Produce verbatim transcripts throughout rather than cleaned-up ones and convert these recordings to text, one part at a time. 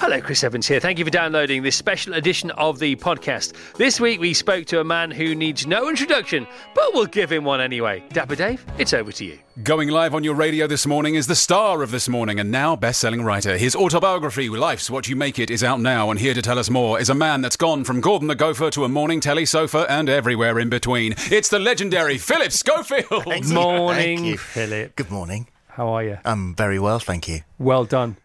Hello, Chris Evans here. Thank you for downloading this special edition of the podcast. This week we spoke to a man who needs no introduction, but we'll give him one anyway. Dapper Dave, it's over to you. Going live on your radio this morning is the star of This Morning and now best-selling writer. His autobiography, Life's What You Make It, is out now, and here to tell us more is a man that's gone from Gordon the Gopher to a morning telly sofa and everywhere in between. It's the legendary Phillip Schofield. Good morning, Phillip. Good morning. How are you? I'm very well, thank you. Well done.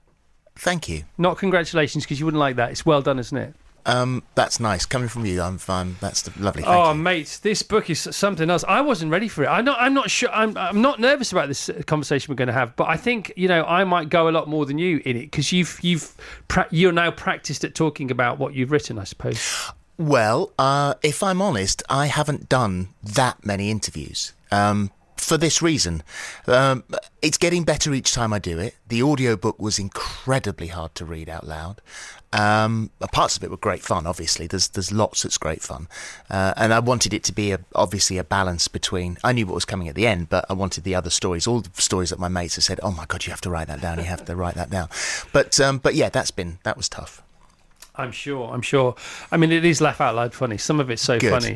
Thank you. Not congratulations, because you wouldn't like that. It's well done, isn't it? Um, that's nice. Coming from you, I'm fine. That's lovely. Thank oh, you. Mate, this book is something else. I wasn't ready for it. I'm not, I'm not sure. I'm, I'm not nervous about this conversation we're going to have, but I think, you know, I might go a lot more than you in it, because you've, you've pra- you're now practiced at talking about what you've written, I suppose. Well, uh, if I'm honest, I haven't done that many interviews. Um For this reason, um, it's getting better each time I do it. The audiobook was incredibly hard to read out loud. Um, parts of it were great fun, obviously. There's there's lots that's great fun. Uh, and I wanted it to be, a, obviously, a balance between... I knew what was coming at the end, but I wanted the other stories, all the stories that my mates have said, oh, my God, you have to write that down, you have to write that down. But, um, but yeah, that's been that was tough. I'm sure, I'm sure. I mean, it is laugh out loud funny. Some of it's so Good. funny.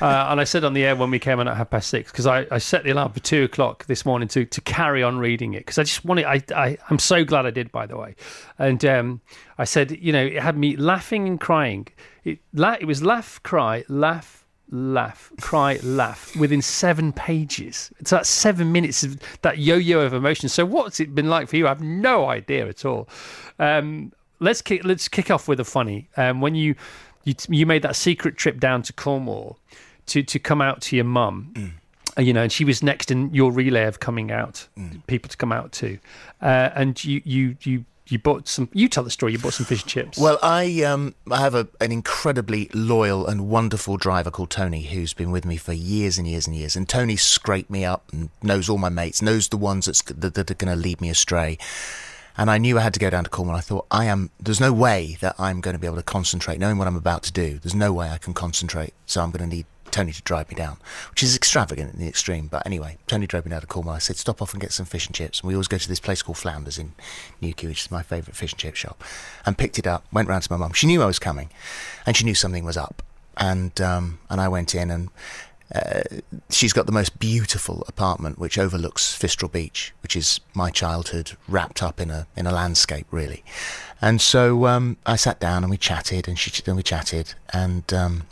Uh, and I said on the air when we came on at half past six, because I, I set the alarm for two o'clock this morning to, to carry on reading it, because I just wanted, I, I, I'm so glad I did, by the way. And um, I said, you know, it had me laughing and crying. It, la- it was laugh, cry, laugh, laugh, cry, laugh within seven pages. It's that seven minutes of that yo-yo of emotion. So what's it been like for you? I have no idea at all. Um Let's kick, let's kick off with a funny. Um, when you, you you made that secret trip down to Cornwall to, to come out to your mum, mm. you know, and she was next in your relay of coming out, mm. people to come out to. Uh, and you, you, you, you bought some, you tell the story, you bought some fish and chips. Well, I um I have a, an incredibly loyal and wonderful driver called Tony, who's been with me for years and years and years. And Tony scraped me up and knows all my mates, knows the ones that's, that, that are going to lead me astray. And I knew I had to go down to Cornwall. I thought, I am. There's no way that I'm going to be able to concentrate, knowing what I'm about to do. There's no way I can concentrate, so I'm going to need Tony to drive me down, which is extravagant in the extreme. But anyway, Tony drove me down to Cornwall. I said, stop off and get some fish and chips. And we always go to this place called Flanders in Newquay, which is my favourite fish and chip shop. And picked it up, went round to my mum. She knew I was coming, and she knew something was up. And um, and I went in, and uh, she's got the most beautiful apartment which overlooks Fistral Beach, which is my childhood wrapped up in a in a landscape, really. And so um, I sat down and we chatted, and she and we chatted, and um,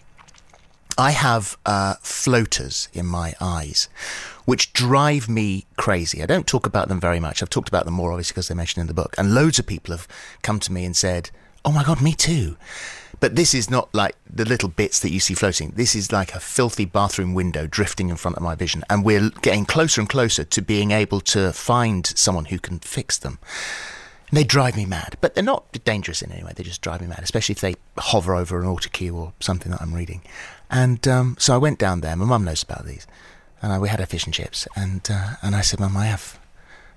I have uh, floaters in my eyes, which drive me crazy. I don't talk about them very much. I've talked about them more, obviously, because they're mentioned in the book. And loads of people have come to me and said, oh my God, me too. But this is not like the little bits that you see floating. This is like a filthy bathroom window drifting in front of my vision. And we're getting closer and closer to being able to find someone who can fix them. And they drive me mad. But they're not dangerous in any way. They just drive me mad, especially if they hover over an auto cue or something that I'm reading. And um, so I went down there. My mum knows about these. And I, we had our fish and chips. And uh, and I said, Mum, I have,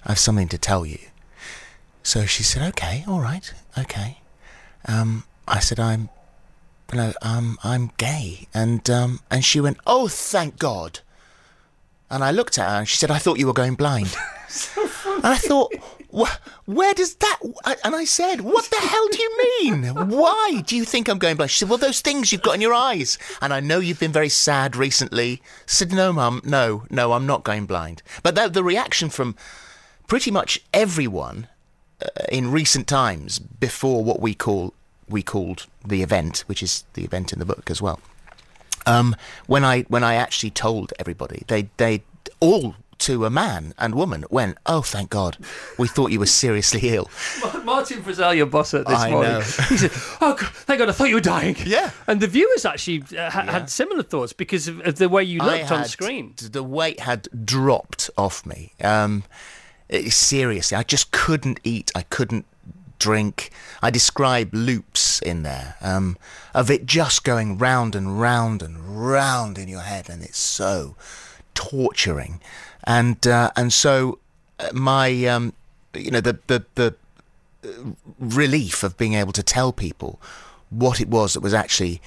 I have something to tell you. So she said, OK, all right, OK. Um, I said, I'm, you know, um, I'm gay. And, um, and she went, oh, thank God. And I looked at her and she said, I thought you were going blind. So funny. And I thought, where does that... And I said, what the hell do you mean? Why do you think I'm going blind? She said, well, those things you've got in your eyes. And I know you've been very sad recently. I said, no, Mum, no, no, I'm not going blind. But that, the reaction from pretty much everyone uh, in recent times before what we call... we called the event, which is the event in the book as well. Um, when I when I actually told everybody, they they all to a man and woman went, oh, thank God, we thought you were seriously ill. Martin Frizzell, your boss at This I Morning, know. He said, oh, God, thank God, I thought you were dying. Yeah. And the viewers actually uh, ha yeah. had similar thoughts because of the way you looked had, on screen. The weight had dropped off me. Um, it, seriously, I just couldn't eat. I couldn't drink. I describe loops in there um, of it just going round and round and round in your head, and it's so torturing. And uh, and so my um, you know the the the relief of being able to tell people what it was that was actually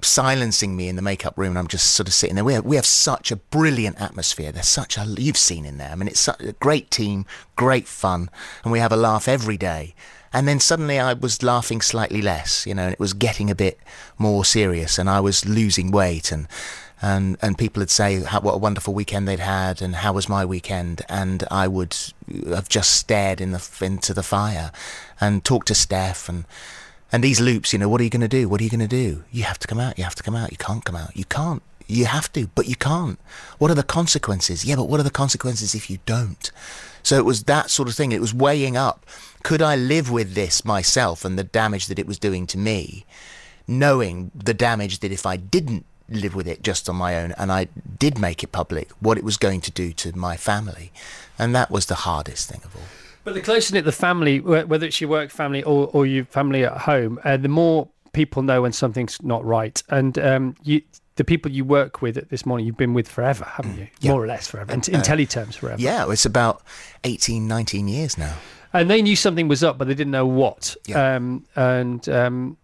silencing me in the makeup room, and I'm just sort of sitting there. We have, we have such a brilliant atmosphere. There's such a you've seen in there. I mean, it's such a great team, great fun, and we have a laugh every day. And then suddenly I was laughing slightly less, you know, and it was getting a bit more serious, and I was losing weight, and and and people would say how, what a wonderful weekend they'd had, and how was my weekend, and I would have just stared in the into the fire, and talked to Steph and. And these loops, you know, what are you going to do? What are you going to do? You have to come out. You have to come out. You can't come out. You can't. You have to, but you can't. What are the consequences? Yeah, but what are the consequences if you don't? So it was that sort of thing. It was weighing up. Could I live with this myself and the damage that it was doing to me, knowing the damage that if I didn't live with it just on my own and I did make it public, what it was going to do to my family? And that was the hardest thing of all. But the closer knit the family, whether it's your work family or, or your family at home, uh, the more people know when something's not right. And um, you, the people you work with at This Morning, you've been with forever, haven't you? Yeah. More or less forever, in, in telly terms forever. Yeah, it's about eighteen, nineteen years now. And they knew something was up, but they didn't know what. Yeah. Um, and, um,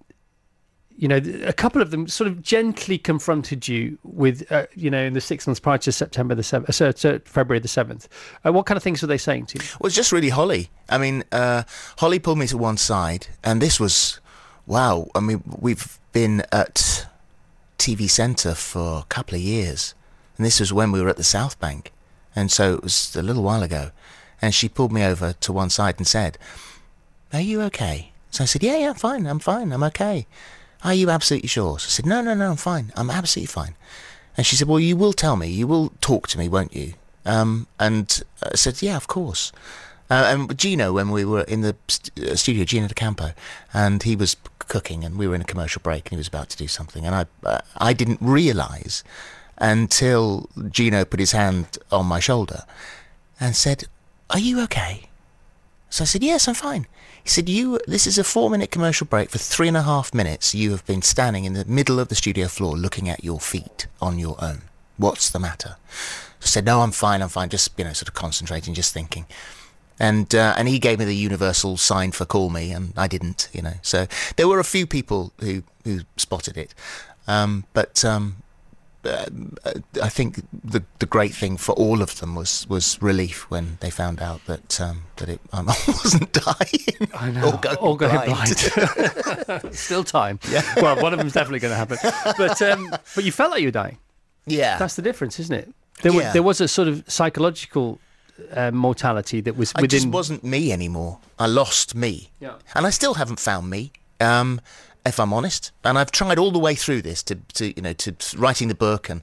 you know, a couple of them sort of gently confronted you with, uh, you know, in the six months prior to September the seventh, uh, to February the seventh. Uh, what kind of things were they saying to you? Well, it's just really Holly. I mean, uh, Holly pulled me to one side, and this was, wow. I mean, we've been at T V Centre for a couple of years, and this was when we were at the South Bank, and so it was a little while ago. And she pulled me over to one side and said, "Are you okay?" So I said, "Yeah, yeah, I'm fine. I'm fine. I'm okay." Are you absolutely sure? So I said, no, no, no, I'm fine. I'm absolutely fine. And she said, well, you will tell me. You will talk to me, won't you? Um, and I said, yeah, of course. Uh, and Gino, when we were in the st studio, Gino De Campo, and he was cooking, and we were in a commercial break, and he was about to do something. And I, uh, I didn't realise until Gino put his hand on my shoulder and said, are you okay? So I said, yes, I'm fine. He said, "You. This is a four-minute commercial break. For three and a half minutes, you have been standing in the middle of the studio floor looking at your feet on your own. What's the matter?" I said, no, I'm fine, I'm fine. Just, you know, sort of concentrating, just thinking. And uh, and he gave me the universal sign for call me, and I didn't, you know. So there were a few people who, who spotted it. Um, but um, uh, I think the the great thing for all of them was, was relief when they found out that... Um, that it, I wasn't dying. I know. All going, All going blind. blind. Still time. Yeah. Well, one of them's definitely going to happen. But um, but you felt like you were dying. Yeah. That's the difference, isn't it? There, yeah. was, there was a sort of psychological uh, mortality that was within... I just wasn't me anymore. I lost me. Yeah. And I still haven't found me. Um, if I'm honest, and I've tried all the way through this to, to you know, to writing the book and.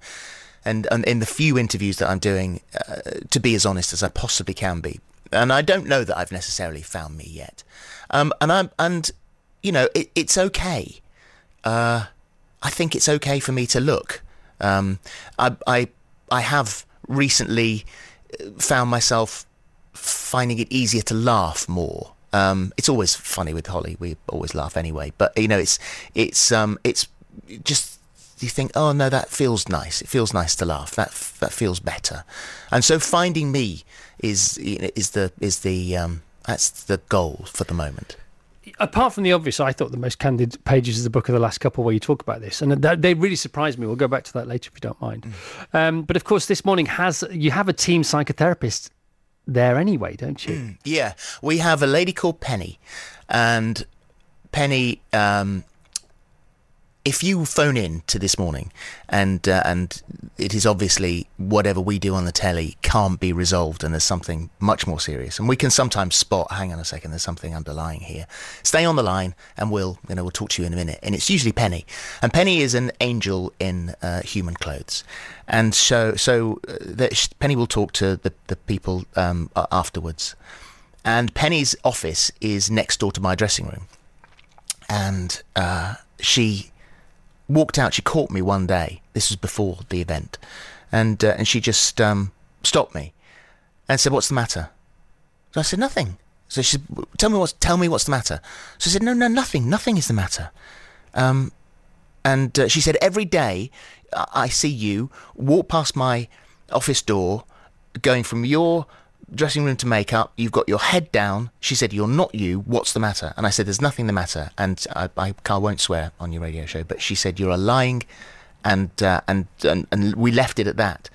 And, and in the few interviews that I'm doing, uh, to be as honest as I possibly can be. And I don't know that I've necessarily found me yet. Um, and, I'm, and, you know, it, it's okay. Uh, I think it's okay for me to look. Um, I, I, I have recently found myself finding it easier to laugh more. Um, it's always funny with Holly. We always laugh anyway. But, you know, it's, it's, um, it's just... you think, oh no, that feels nice. It feels nice to laugh. That that feels better. And so finding me is is the is the um, that's the goal for the moment. Apart from the obvious, I thought the most candid pages of the book are the last couple where you talk about this, and that, they really surprised me. We'll go back to that later if you don't mind. Mm. Um, but of course, This Morning has you have a team psychotherapist there anyway, don't you? Mm, yeah, we have a lady called Penny, and Penny. Um, if you phone in to This Morning, and uh, and it is obviously whatever we do on the telly can't be resolved, and there's something much more serious, and we can sometimes spot, hang on a second, there's something underlying here. Stay on the line, and we'll you know we'll talk to you in a minute. And it's usually Penny, and Penny is an angel in uh, human clothes, and so so Penny will talk to the the people um, afterwards, and Penny's office is next door to my dressing room, and uh, she. walked out. She caught me one day. This was before the event, and uh, and she just um, stopped me and said, "What's the matter?" So I said, "Nothing." So she said, "Tell me what's tell me what's the matter." So I said, "No, no, nothing. Nothing is the matter." Um, and uh, she said, "Every day I-, I see you walk past my office door, going from your dressing room to makeup. You've got your head down." She said, "You're not you. What's the matter?" And I said, "There's nothing the matter." And I, I, I won't swear on your radio show, but she said, "You're a lying," and, uh, and and and we left it at that.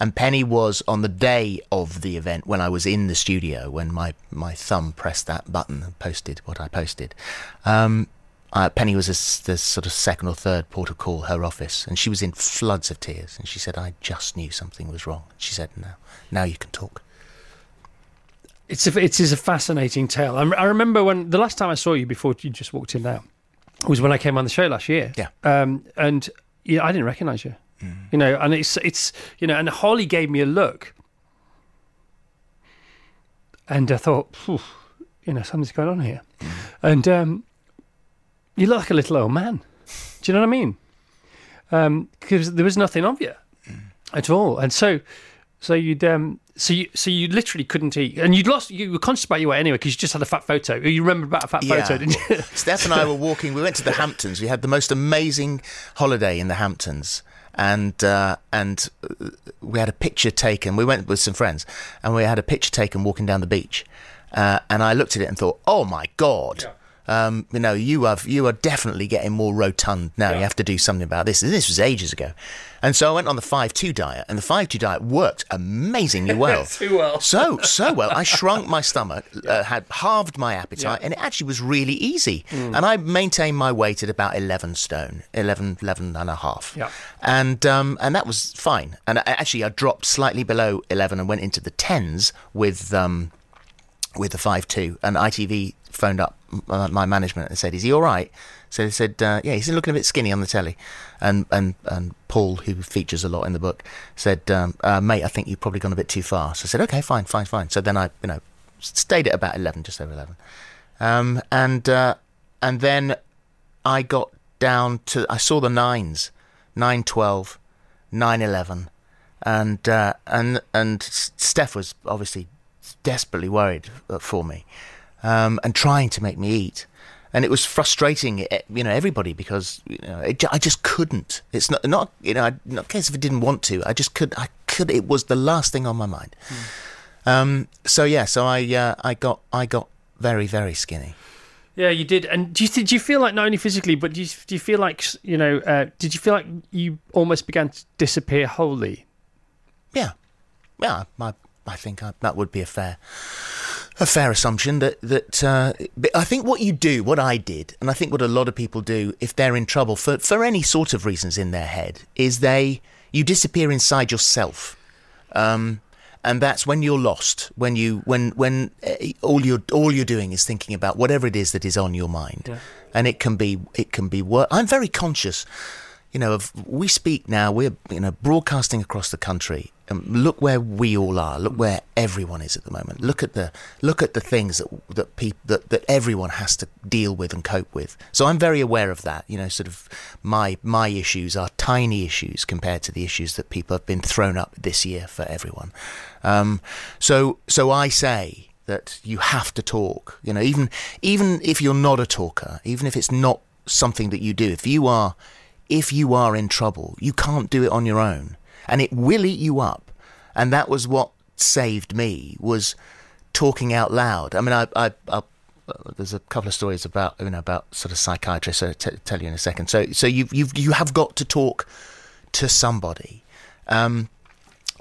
And Penny was, on the day of the event, when I was in the studio, when my, my thumb pressed that button and posted what I posted. Um, uh, Penny was a, the sort of second or third port of call, her office, and she was in floods of tears. And she said, "I just knew something was wrong." She said, "Now, now you can talk." It's a, it is a fascinating tale. I, I remember when the last time I saw you before you just walked in now was when I came on the show last year. Yeah. Um, and yeah, I didn't recognise you. Mm. You know, and it's it's you know, and Holly gave me a look, and I thought, you know, something's going on here. Mm. And um, you look like a little old man. Do you know what I mean? Because um, there was nothing of you mm. at all, and so. So you'd um, so you so you literally couldn't eat, and you'd lost. You were conscious about your weight anyway because you just had a fat photo. You remembered about a fat yeah. photo, didn't you? Steph and I were walking. We went to the Hamptons. We had the most amazing holiday in the Hamptons, and uh, and we had a picture taken. We went with some friends, and we had a picture taken walking down the beach. Uh, and I looked at it and thought, "Oh my God." Yeah. Um, you know, you have you are definitely getting more rotund now. Yeah. You have to do something about this. And this was ages ago, and so I went on the five two diet, and the five two diet worked amazingly well. Too well, so so well. I shrunk my stomach, uh, had halved my appetite, yeah. and it actually was really easy. Mm. And I maintained my weight at about eleven stone, eleven, eleven and a half, yeah. and um, and that was fine. And I, actually, I dropped slightly below eleven and went into the tens with um, with the five two, and I T V phoned up my management and said, "Is he all right?" So they said, uh, "Yeah, he's looking a bit skinny on the telly." And and and Paul, who features a lot in the book, said, um, uh, "Mate, I think you've probably gone a bit too far." So I said, "Okay, fine, fine, fine." So then I, you know, stayed at about eleven, just over eleven, um, and uh, and then I got down to I saw the nines, nine twelve, nine eleven, and uh, and and Steph was obviously desperately worried for me. Um, and trying to make me eat, and it was frustrating, you know, everybody, because you know it, I just couldn't. It's not not you know not case if I didn't want to. I just could. I could. It was the last thing on my mind. Mm. Um, so yeah, so I uh, I got I got very very skinny. Yeah, you did. And do you do you feel like not only physically, but do you, do you feel like you know? Uh, did you feel like you almost began to disappear wholly? Yeah, yeah. I I think I, that would be a fair. A fair assumption that that uh, I think what you do, what I did, and I think what a lot of people do if they're in trouble for, for any sort of reasons in their head is they you disappear inside yourself, um, and that's when you're lost. When you when when all you're all you're doing is thinking about whatever it is that is on your mind, yeah. and it can be it can be work. I'm very conscious, you know. Of we speak now. We're you know broadcasting across the country. Um, look where we all are. Look where everyone is at the moment. Look at the look at the things that that people that, that everyone has to deal with and cope with. So I'm very aware of that. You know, sort of my my issues are tiny issues compared to the issues that people have been thrown up this year for everyone. Um, so so I say that you have to talk. You know, even even if you're not a talker, even if it's not something that you do, if you are if you are in trouble, you can't do it on your own. And it will eat you up, and that was what saved me was talking out loud. I mean, I, I, I there's a couple of stories about you know about sort of psychiatrists. I'll t- tell you in a second. So, so you you you have got to talk to somebody, um,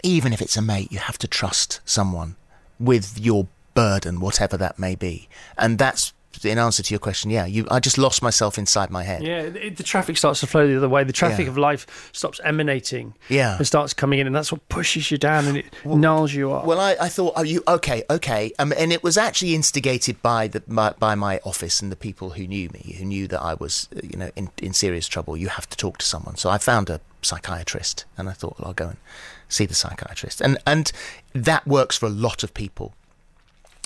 even if it's a mate. You have to trust someone with your burden, whatever that may be, and that's in answer to your question, yeah, you, I just lost myself inside my head. Yeah, it, the traffic starts to flow the other way. The traffic yeah. of life stops emanating yeah. and starts coming in, and that's what pushes you down and it well, gnarls you up. Well, I, I thought, oh, you okay, okay. Um, and it was actually instigated by, the, my, by my office and the people who knew me, who knew that I was you know, in, in serious trouble. You have to talk to someone. So I found a psychiatrist, and I thought, well, I'll go and see the psychiatrist. And, and that works for a lot of people.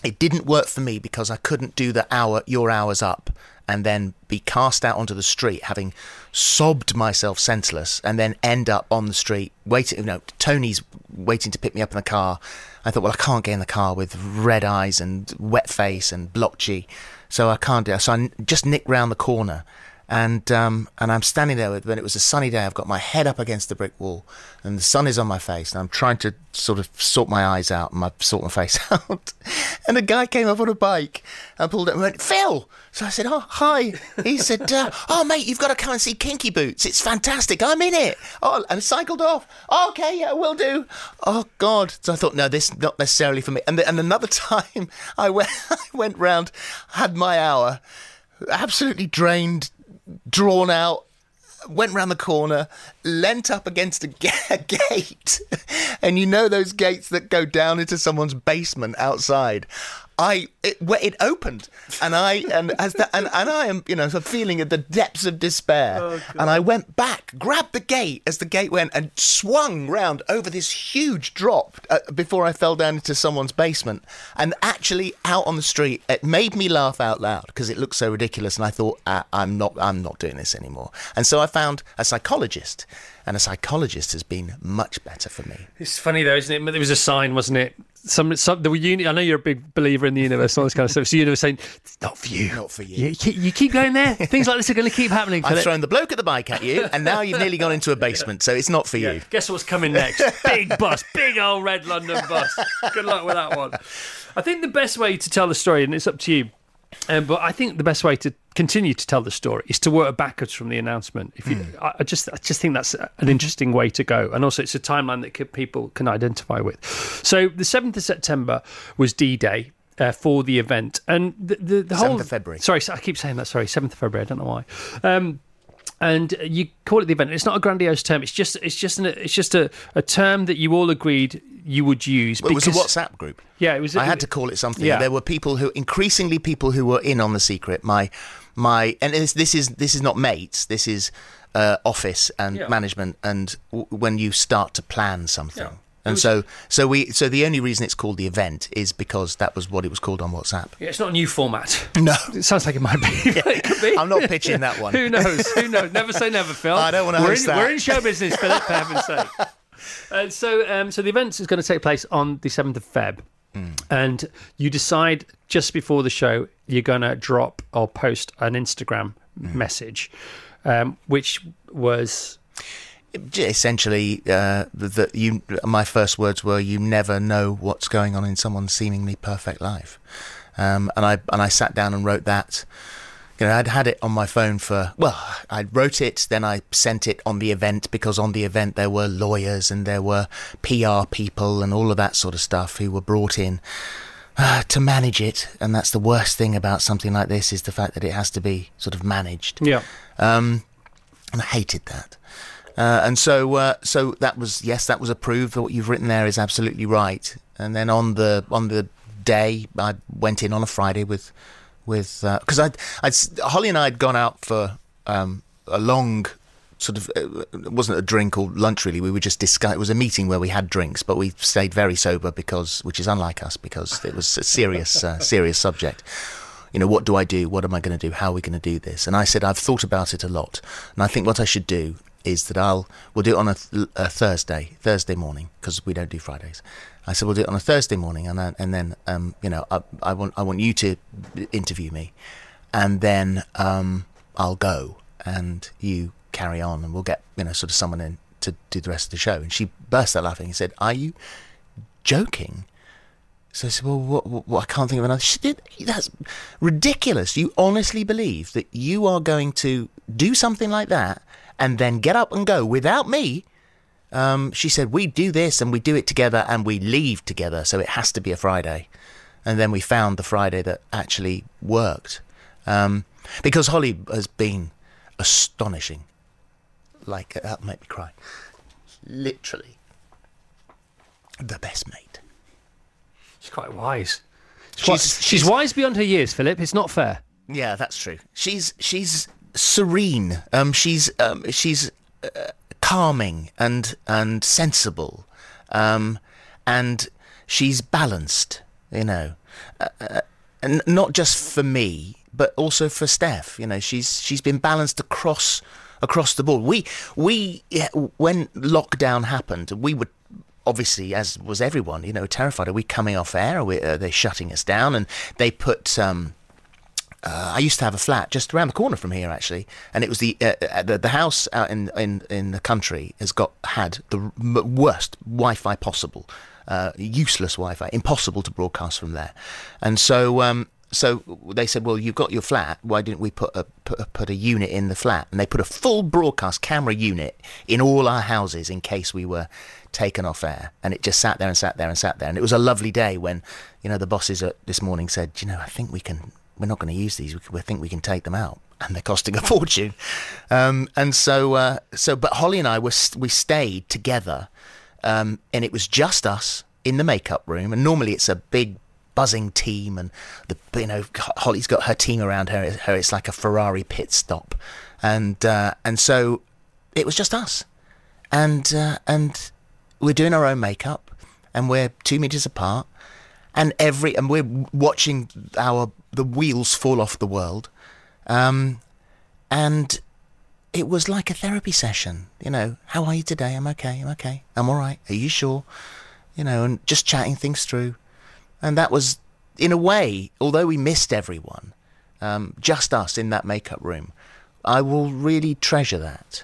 It didn't work for me because I couldn't do the hour, your hour's up, and then be cast out onto the street, having sobbed myself senseless, and then end up on the street waiting. You know, Tony's waiting to pick me up in the car. I thought, well, I can't get in the car with red eyes and wet face and blotchy, so I can't do that. So I just nicked round the corner, and um, and I'm standing there when it was a sunny day. I've got my head up against the brick wall, and the sun is on my face, and I'm trying to sort of sort my eyes out and my, sort my face out. And a guy came up on a bike and pulled up and went, "Phil!" So I said, "Oh, hi." He said, uh, "Oh, mate, you've got to come and see Kinky Boots. It's fantastic. I'm in it." Oh, and cycled off. Oh, okay, yeah, will do. Oh, God. So I thought, no, this is not necessarily for me. And, the, and another time I went, I went round, had my hour, absolutely drained, drawn out, went round the corner, leant up against a, g- a gate, and you know those gates that go down into someone's basement outside. I it, it opened, and I and as the, and and I am you know feeling at the depths of despair, oh, and I went back, grabbed the gate as the gate went, and swung round over this huge drop uh, before I fell down into someone's basement, and actually out on the street. It made me laugh out loud because it looked so ridiculous, and I thought ah, I'm not I'm not doing this anymore. And so I found a psychologist, and a psychologist has been much better for me. It's funny though, isn't it? There was a sign, wasn't it? Some, some, the uni- I know you're a big believer in the universe and all this kind of stuff. It's the universe saying, it's not for you. Not for you. You keep, you keep going there. Things like this are going to keep happening. I've thrown the bloke at the bike at you, and now you've nearly gone into a basement, so it's not for yeah. you. Guess what's coming next? Big bus. Big old red London bus. Good luck with that one. I think the best way to tell the story, and it's up to you, um, but I think the best way to continue to tell the story is to work backwards from the announcement. If you, mm. I, I just, I just think that's an interesting way to go, and also it's a timeline that could, people can identify with. So the seventh of September was D-Day uh, for the event, and the the, the whole seventh of February. Sorry, I keep saying that. Sorry, seventh of February. I don't know why. Um, and you call it the event. It's not a grandiose term. It's just, it's just, an, it's just a, a term that you all agreed you would use. Well, because it was a WhatsApp group. Yeah, it was. A, I had to call it something. Yeah. There were people who, increasingly people who were in on the secret. My My and this, this is this is not mates. This is uh, office and yeah. management, and w- when you start to plan something, yeah. and was, so so we so the only reason it's called the event is because that was what it was called on WhatsApp. Yeah, it's not a new format. No, it sounds like it might be. Yeah. It could be. I'm not pitching that one. Who knows? Who knows? Never say never, Phil. I don't want to host in, that. We're in show business, Philip, for heaven's sake. And so um, so the event is going to take place on the seventh of February. Mm. And you decide just before the show you're going to drop or post an Instagram mm. message, um, which was essentially uh, that you. My first words were, "You never know what's going on in someone's seemingly perfect life," um, and I and I sat down and wrote that. You know, I'd had it on my phone for, well, I wrote it, then I sent it on the event, because on the event there were lawyers and there were P R people and all of that sort of stuff who were brought in uh, to manage it. And that's the worst thing about something like this, is the fact that it has to be sort of managed. Yeah. Um, and I hated that. Uh, and so uh, so that was, yes, that was approved. What you've written there is absolutely right. And then on the on the day, I went in on a Friday with... With because uh, I, Holly and I had gone out for um, a long sort of it wasn't a drink or lunch really. We were just discuss. It was a meeting where we had drinks, but we stayed very sober because, which is unlike us, because it was a serious, uh, serious subject. You know, what do I do? What am I going to do? How are we going to do this? And I said, I've thought about it a lot, and I think what I should do is that I'll we'll do it on a, th- a Thursday, Thursday morning, because we don't do Fridays. I said, we'll do it on a Thursday morning, and I, and then um, you know I, I want I want you to interview me, and then um, I'll go and you carry on, and we'll get you know sort of someone in to do the rest of the show. And she burst out laughing and said, "Are you joking?" So I said, "Well, what, what, what, I can't think of another." She did. That's ridiculous. You honestly believe that you are going to do something like that and then get up and go without me? Um, she said, we do this and we do it together and we leave together, so it has to be a Friday. And then we found the Friday that actually worked. Um, because Holly has been astonishing. Like, that made me cry. Literally the best mate. She's quite wise. She's, quite, she's, she's wise beyond her years, Philip. It's not fair. Yeah, that's true. She's she's serene. Um, she's um, she's uh, calming and and sensible, um, and she's balanced. You know, uh, uh, and not just for me, but also for Steph. You know, she's she's been balanced across across the board. We we yeah, when lockdown happened, we would. Obviously, as was everyone, you know, terrified. Are we coming off air? Are, we, are they shutting us down? And they put... Um, uh, I used to have a flat just around the corner from here, actually, and it was the uh, the, the house out in, in in the country has got had the worst Wi-Fi possible, uh, useless Wi-Fi, impossible to broadcast from there. And so um, so they said, well, you've got your flat. Why didn't we put a, put a put a unit in the flat? And they put a full broadcast camera unit in all our houses in case we were taken off air, and it just sat there and sat there and sat there. And it was a lovely day when, you know, the bosses at This Morning said, you know, I think we can, we're not going to use these, we, can, we think we can take them out, and they're costing a fortune. Um, and so, uh, so, but Holly and I, were we stayed together, um, and it was just us in the makeup room, and normally it's a big buzzing team, and, the you know, Holly's got her team around her, her it's like a Ferrari pit stop, and, uh, and so it was just us, and, uh, and, we're doing our own makeup, and we're two meters apart, and every and we're watching our the wheels fall off the world, um, and it was like a therapy session. You know, how are you today? I'm okay. I'm okay. I'm all right. Are you sure? You know, and just chatting things through, and that was, in a way, although we missed everyone, um, just us in that makeup room. I will really treasure that.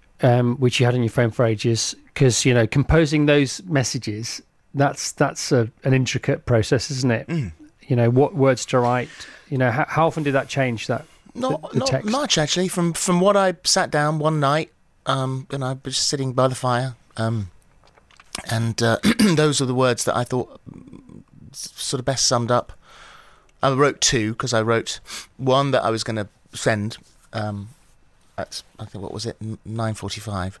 um, which you had on your phone for ages, because, you know, composing those messages, that's that's a, an intricate process, isn't it? Mm. You know, what words to write, you know, how, how often did that change that? Not, the, the not text. Much, actually. From from what I sat down one night, um, and I was sitting by the fire, um, and uh, those are the words that I thought sort of best summed up. I wrote two, because I wrote one that I was going to send. Um, at, I think, what was it, nine forty-five,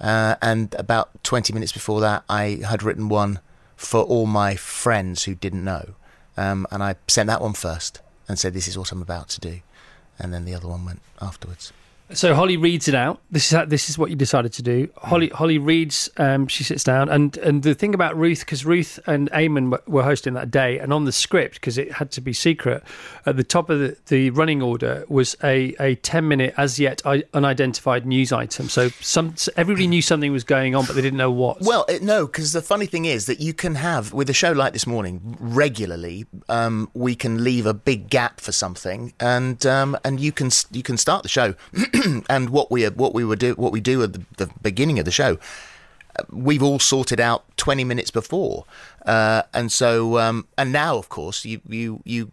uh, and about twenty minutes before that, I had written one for all my friends who didn't know, um, and I sent that one first and said, "This is what I'm about to do." And then the other one went afterwards. So Holly reads it out. This is how, this is what you decided to do. Holly Holly reads. Um, she sits down, and, and the thing about Ruth, because Ruth and Eamon were hosting that day, and on the script, because it had to be secret, at the top of the, the running order was a, a ten minute as yet unidentified news item. So some everybody knew something was going on, but they didn't know what. Well, it, no, because the funny thing is that you can have with a show like This Morning regularly, um, we can leave a big gap for something, and um, and you can you can start the show. And what we what we would do what we do at the, the beginning of the show, we've all sorted out twenty minutes before, uh, and so um, and now of course you you you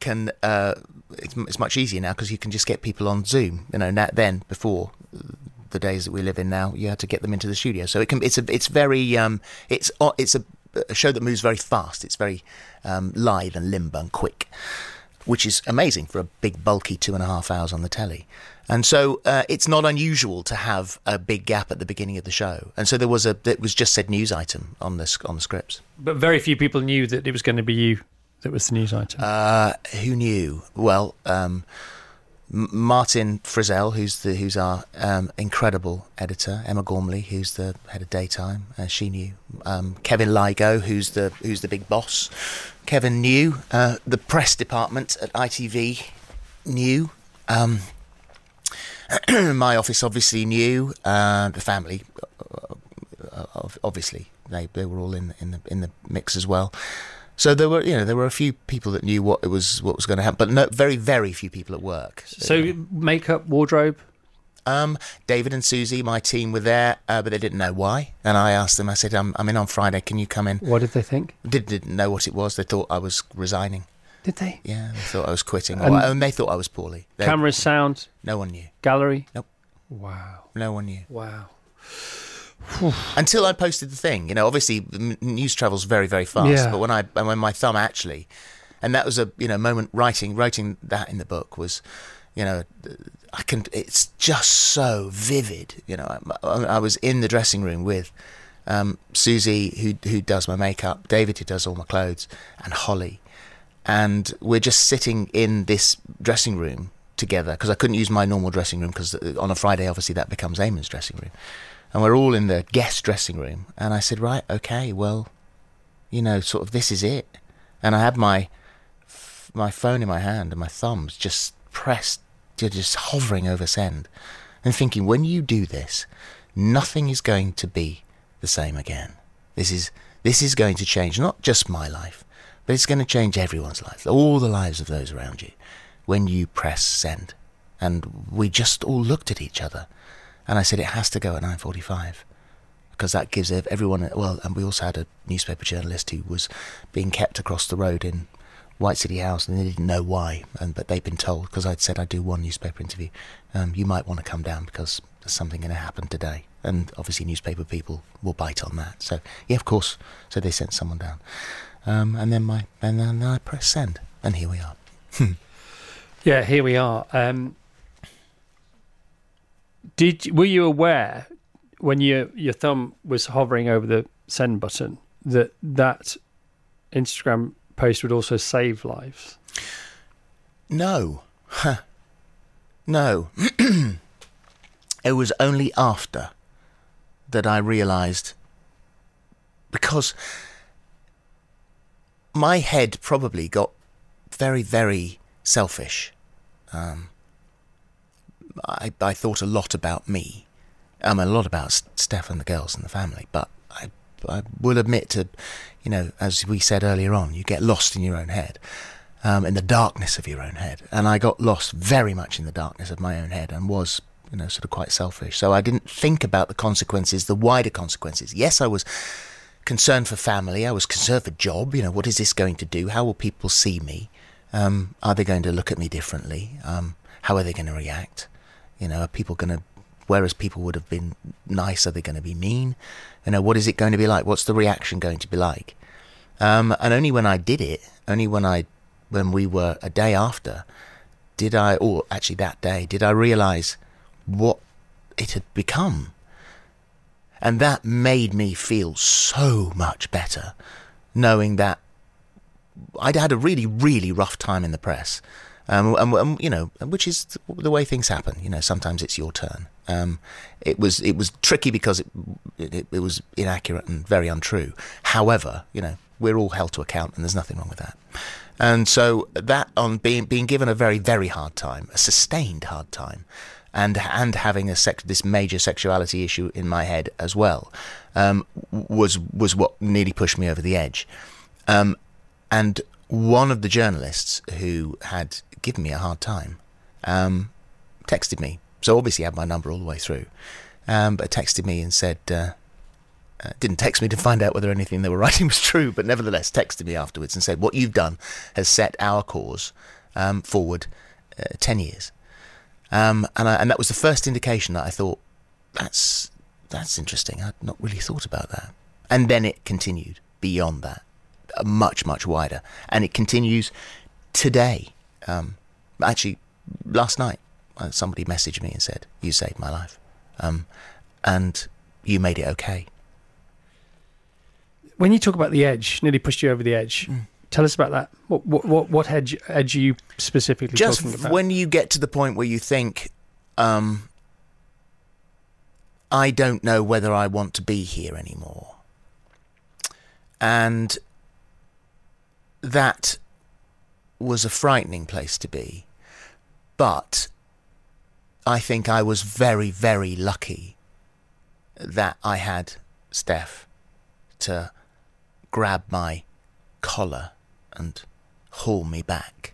can uh, it's, it's much easier now because you can just get people on Zoom. You know, now, then before the days that we live in now, you had to get them into the studio. So it can it's a it's very um, it's it's a, a show that moves very fast. It's very um, live and limber and quick, which is amazing for a big bulky two and a half hours on the telly. And so uh, it's not unusual to have a big gap at the beginning of the show. And so there was a it was just said news item on the on the scripts. But very few people knew that it was going to be you that was the news item. Uh, who knew? Well, um, Martin Frizzell, who's the who's our um, incredible editor, Emma Gormley, who's the head of daytime, uh, she knew. Um, Kevin Lygo, who's the who's the big boss. Kevin knew. Uh, the press department at I T V knew. Um, my office obviously knew. Uh, the family, obviously, they they were all in in the in the mix as well. So there were, you know, there were a few people that knew what it was, what was going to happen, but no, very, very few people at work. So, so makeup, wardrobe. Um, David and Susie, my team, were there, uh, but they didn't know why. And I asked them. I said, "I'm, I'm in on Friday. Can you come in?" What did they think? Did, didn't know what it was. They thought I was resigning. Did they? Yeah, they thought I was quitting, and, or, and they thought I was poorly. They, cameras, sound. No one knew. Gallery. Nope. Wow. No one knew. Wow. Until I posted the thing, you know. Obviously, news travels very, very fast. Yeah. But when I, when my thumb actually, and that was a, you know, moment writing, writing that in the book was, you know, I can. It's just so vivid, you know. I, I was in the dressing room with um, Susie, who who does my makeup, David, who does all my clothes, and Holly, and we're just sitting in this dressing room together because I couldn't use my normal dressing room because on a Friday, obviously, that becomes Eamon's dressing room. And we're all in the guest dressing room. And I said, right, okay, well, you know, sort of this is it. And I had my f my phone in my hand and my thumbs just pressed, just hovering over send. And thinking, when you do this, nothing is going to be the same again. This is, this is going to change not just my life, but it's going to change everyone's life, all the lives of those around you, when you press send. And we just all looked at each other. And I said, it has to go at nine forty-five because that gives everyone... Well, and we also had a newspaper journalist who was being kept across the road in White City House and they didn't know why, and but they'd been told, because I'd said I'd do one newspaper interview, um, you might want to come down because there's something going to happen today. And obviously newspaper people will bite on that. So, yeah, of course. So they sent someone down. Um, and then my and then I pressed send, and here we are. Yeah, here we are. Um Did were you aware when your your thumb was hovering over the send button that that Instagram post would also save lives? No, huh. No. It was only after that I realised, because my head probably got very, very selfish. Um, I, I thought a lot about me, um, a lot about Steph and the girls and the family, but I, I will admit to, you know, as we said earlier on, you get lost in your own head, um, in the darkness of your own head, and I got lost very much in the darkness of my own head and was, you know, sort of quite selfish, so I didn't think about the consequences, the wider consequences. Yes, I was concerned for family, I was concerned for job, you know, what is this going to do, how will people see me, um, are they going to look at me differently, um, how are they going to react? You know, are people going to, whereas people would have been nice, are they going to be mean? You know, what is it going to be like? What's the reaction going to be like? Um, and only when I did it, only when I, when we were a day after, did I, or actually that day, did I realise what it had become. And that made me feel so much better, knowing that I'd had a really, really rough time in the press. Um, and, and, you know, which is the way things happen. You know, sometimes it's your turn. Um, it was it was tricky because it, it it was inaccurate and very untrue. However, you know, we're all held to account, and there's nothing wrong with that. And so that on being being given a very very hard time, a sustained hard time, and and having a sex, this major sexuality issue in my head as well, um, was was what nearly pushed me over the edge. Um, and one of the journalists who had given me a hard time, um, texted me. So obviously I had my number all the way through, um, but texted me and said, uh, uh, didn't text me to find out whether anything they were writing was true, but nevertheless texted me afterwards and said, what you've done has set our cause um, forward uh, ten years. Um, and, I, and that was the first indication that I thought, that's, that's interesting. I'd not really thought about that. And then it continued beyond that, much, much wider. And it continues today. Um, actually, last night, somebody messaged me and said, you saved my life, um, and you made it okay. When you talk about the edge, nearly pushed you over the edge, mm. Tell us about that. What what what had had you specifically just talking about? When you get to the point where you think, um, I don't know whether I want to be here anymore, and that was a frightening place to be. But I think I was very, very lucky that I had Steph to grab my collar and haul me back.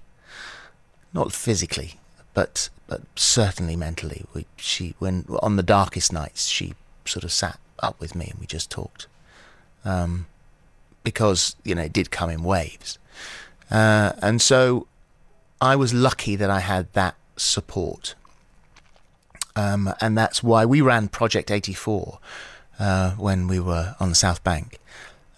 Not physically, but but certainly mentally. We, she, when on the darkest nights, she sort of sat up with me and we just talked, um, because you know it did come in waves, uh, and so I was lucky that I had that support. Um, and that's why we ran Project eighty-four uh, when we were on the South Bank.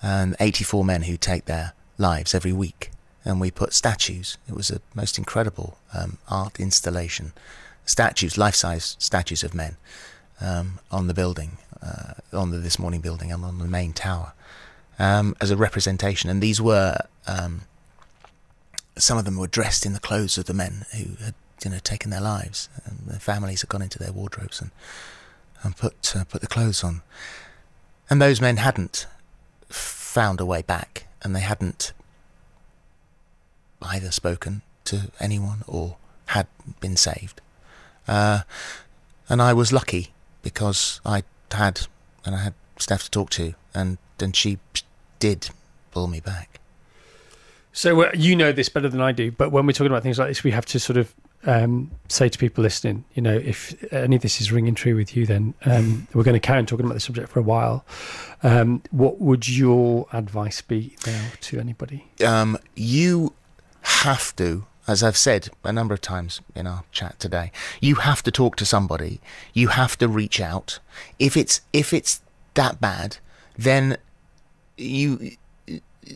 And eighty-four men who take their lives every week. And we put statues. It was a most incredible um, art installation. Statues, life-size statues of men um, on the building, uh, on the This Morning building and on the main tower um, as a representation. And these were, um, some of them were dressed in the clothes of the men who had, you know, taken their lives, and their families had gone into their wardrobes and and put uh, put the clothes on, and those men hadn't found a way back, and they hadn't either spoken to anyone or had been saved. Uh, and I was lucky because I had and I had Steph to talk to, and and she did pull me back. So uh, you know this better than I do, but when we're talking about things like this, we have to sort of. Um, say to people listening, you know, if any of this is ringing true with you, then um, we're going to carry on talking about this subject for a while. Um, what would your advice be now to anybody? Um, you have to, as I've said a number of times in our chat today, you have to talk to somebody. You have to reach out. If it's if it's that bad, then you.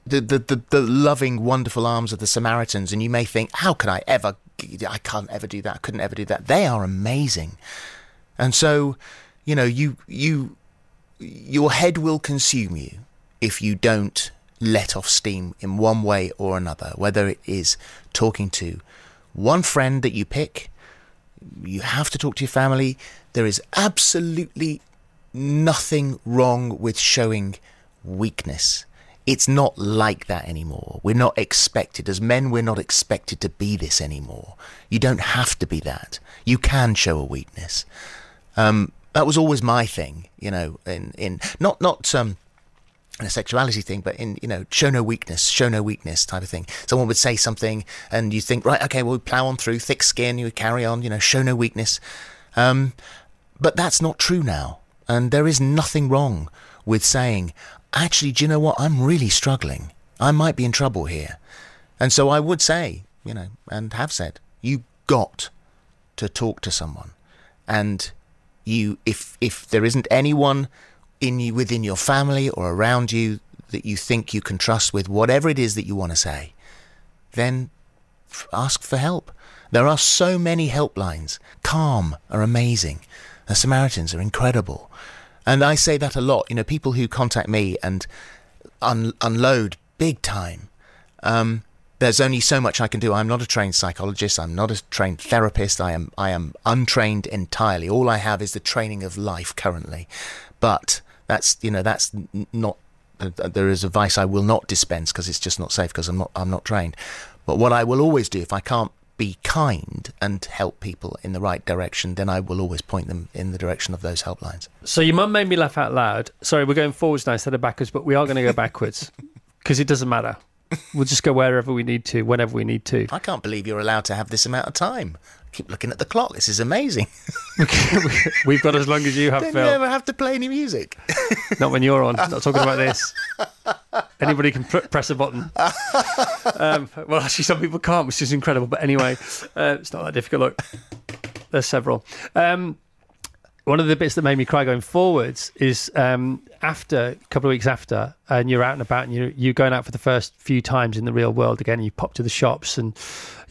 The, the the the loving, wonderful arms of the Samaritans, and you may think, how could I ever, I can't ever do that, I couldn't ever do that. They are amazing. And so, you know, you you your head will consume you if you don't let off steam in one way or another, whether it is talking to one friend that you pick. You have to talk to your family. There is absolutely nothing wrong with showing weakness. It's not like that anymore. We're not expected. As men, we're not expected to be this anymore. You don't have to be that. You can show a weakness. Um, that was always my thing, you know, in, in not, not um, in a sexuality thing, but in, you know, show no weakness, show no weakness type of thing. Someone would say something and you think, right, okay, we'll plow on through, thick skin, you would carry on, you know, show no weakness. Um, but that's not true now. And there is nothing wrong with saying, actually, do you know what? I'm really struggling. I might be in trouble here. And so I would say, you know, and have said, you got to talk to someone. And you, if if there isn't anyone in you, within your family or around you that you think you can trust with whatever it is that you want to say, then ask for help. There are so many helplines. Calm are amazing. The Samaritans are incredible. And I say that a lot, you know, people who contact me and un- unload big time. Um, there's only so much I can do. I'm not a trained psychologist. I'm not a trained therapist. I am I am untrained entirely. All I have is the training of life currently. But that's, you know, that's not, uh, there is advice I will not dispense because it's just not safe because I'm not, I'm not trained. But what I will always do, if I can't be kind and help people in the right direction, then I will always point them in the direction of those helplines. So your mum made me laugh out loud. Sorry, we're going forwards now instead of backwards, but we are going to go backwards because it doesn't matter. We'll just go wherever we need to, whenever we need to. I can't believe you're allowed to have this amount of time. I keep looking at the clock. This is amazing. We've got as long as you have, Phil. Then you never have to play any music. Not when you're on. I'm not talking about this. Anybody can pr- press a button. Um, well, actually, some people can't, which is incredible. But anyway, uh, it's not that difficult. Look, there's several. Um, one of the bits that made me cry going forwards is um, after, a couple of weeks after, and you're out and about and you're, you're going out for the first few times in the real world again, and you pop to the shops and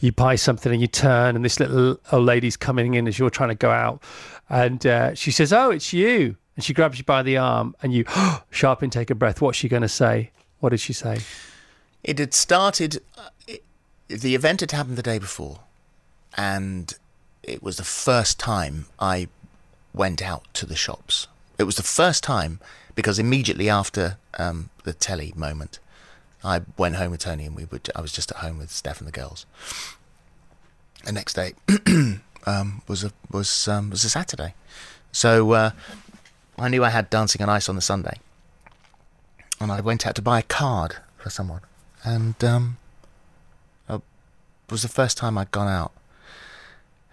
you buy something and you turn and this little old lady's coming in as you're trying to go out. And uh, she says, oh, it's you. And she grabs you by the arm and you sharp intake of breath. What's she going to say? What did she say? It had started, uh, it, the event had happened the day before, and it was the first time I went out to the shops. It was the first time, because immediately after um, the telly moment, I went home with Tony, and we would, I was just at home with Steph and the girls. The next day um, was a was um, was a Saturday, so uh, I knew I had Dancing on Ice on the Sunday, and I went out to buy a card for someone, and um, it was the first time I'd gone out.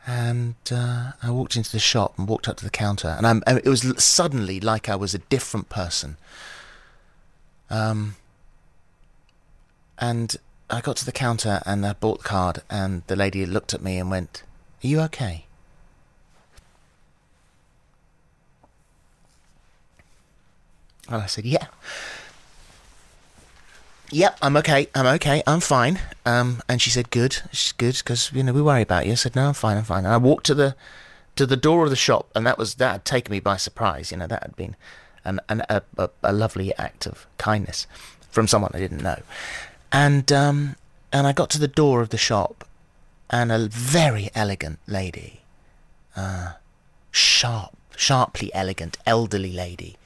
And uh, I walked into the shop and walked up to the counter, and I'm, it was suddenly like I was a different person. Um, and I got to the counter and I bought the card, and the lady looked at me and went, "Are you okay?" And I said, "Yeah. Yep, I'm okay, I'm okay, I'm fine." Um, and she said, "Good, she's good, because, you know, we worry about you." I said, "No, I'm fine, I'm fine." And I walked to the to the door of the shop, and that was that had taken me by surprise. You know, that had been an, an, a, a, a lovely act of kindness from someone I didn't know. And, um, and I got to the door of the shop, and a very elegant lady, uh, sharp, sharply elegant, elderly lady,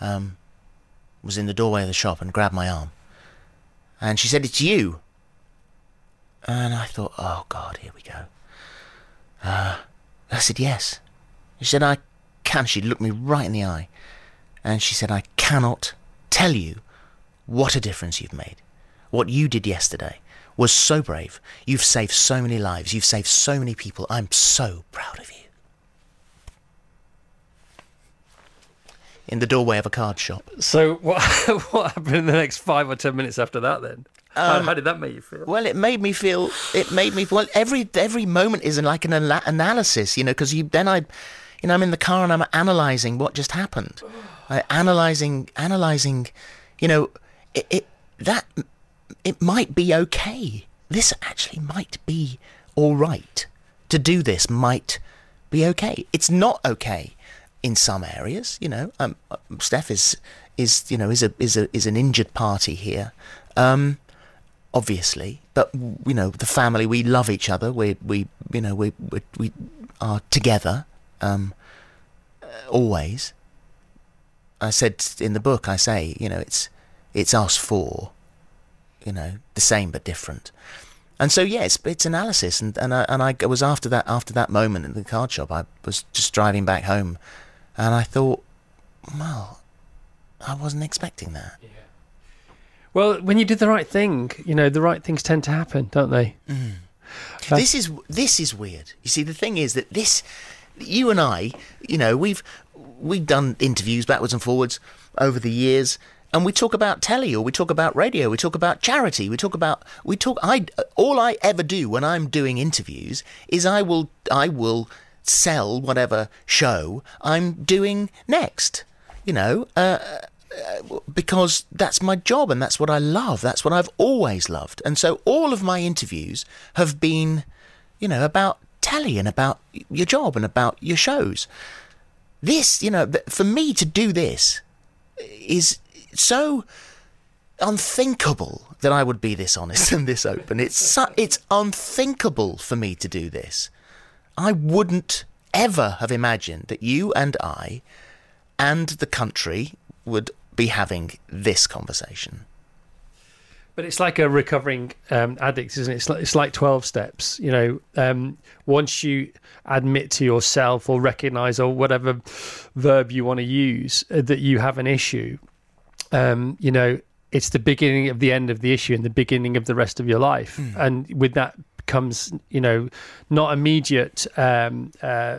um, was in the doorway of the shop and grabbed my arm. And she said, "It's you." And I thought, oh, God, here we go. Uh, I said, "Yes." She said, "I can." She looked me right in the eye. And she said, "I cannot tell you what a difference you've made. What you did yesterday was so brave. You've saved so many lives. You've saved so many people. I'm so proud of you." In the doorway of a card shop. So what what happened in the next five or ten minutes after that then? Um, how, how did that make you feel? Well, it made me feel. It made me well. Every every moment is like an ala- analysis, you know, because you then I, you know, I'm in the car and I'm analysing what just happened, I, analysing analysing, you know, it, it that it might be okay. This actually might be all right. To do this might be okay. It's not okay. In some areas, you know, um, Steph is is you know is a is a is an injured party here, um, obviously. But you know, the family, we love each other. We we you know we we, we are together um, always. I said in the book, I say, you know, it's it's us four, you know, the same but different. And so yeah, it's, it's analysis. And and I and I was after that after that moment in the card shop, I was just driving back home. And I thought, well, I wasn't expecting that. Yeah. Well, when you do the right thing, you know, the right things tend to happen, don't they? Mm. Uh, this is this is weird. You see, the thing is that this, you and I, you know, we've we've done interviews backwards and forwards over the years, and we talk about telly, or we talk about radio, we talk about charity, we talk about we talk. I all I ever do when I'm doing interviews is I will I will. sell whatever show I'm doing next, you know, uh, uh, because that's my job and that's what I love. That's what I've always loved. And so all of my interviews have been, you know, about telly and about your job and about your shows. This, you know, for me to do this is so unthinkable that I would be this honest and this open. It's su- it's unthinkable for me to do this. I wouldn't ever have imagined that you and I and the country would be having this conversation. But it's like a recovering um, addict, isn't it? It's like, it's like twelve steps, you know. Um, once you admit to yourself or recognise or whatever verb you want to use uh, that you have an issue, um, you know, it's the beginning of the end of the issue and the beginning of the rest of your life. Mm. And with that comes, you know, not immediate um, uh,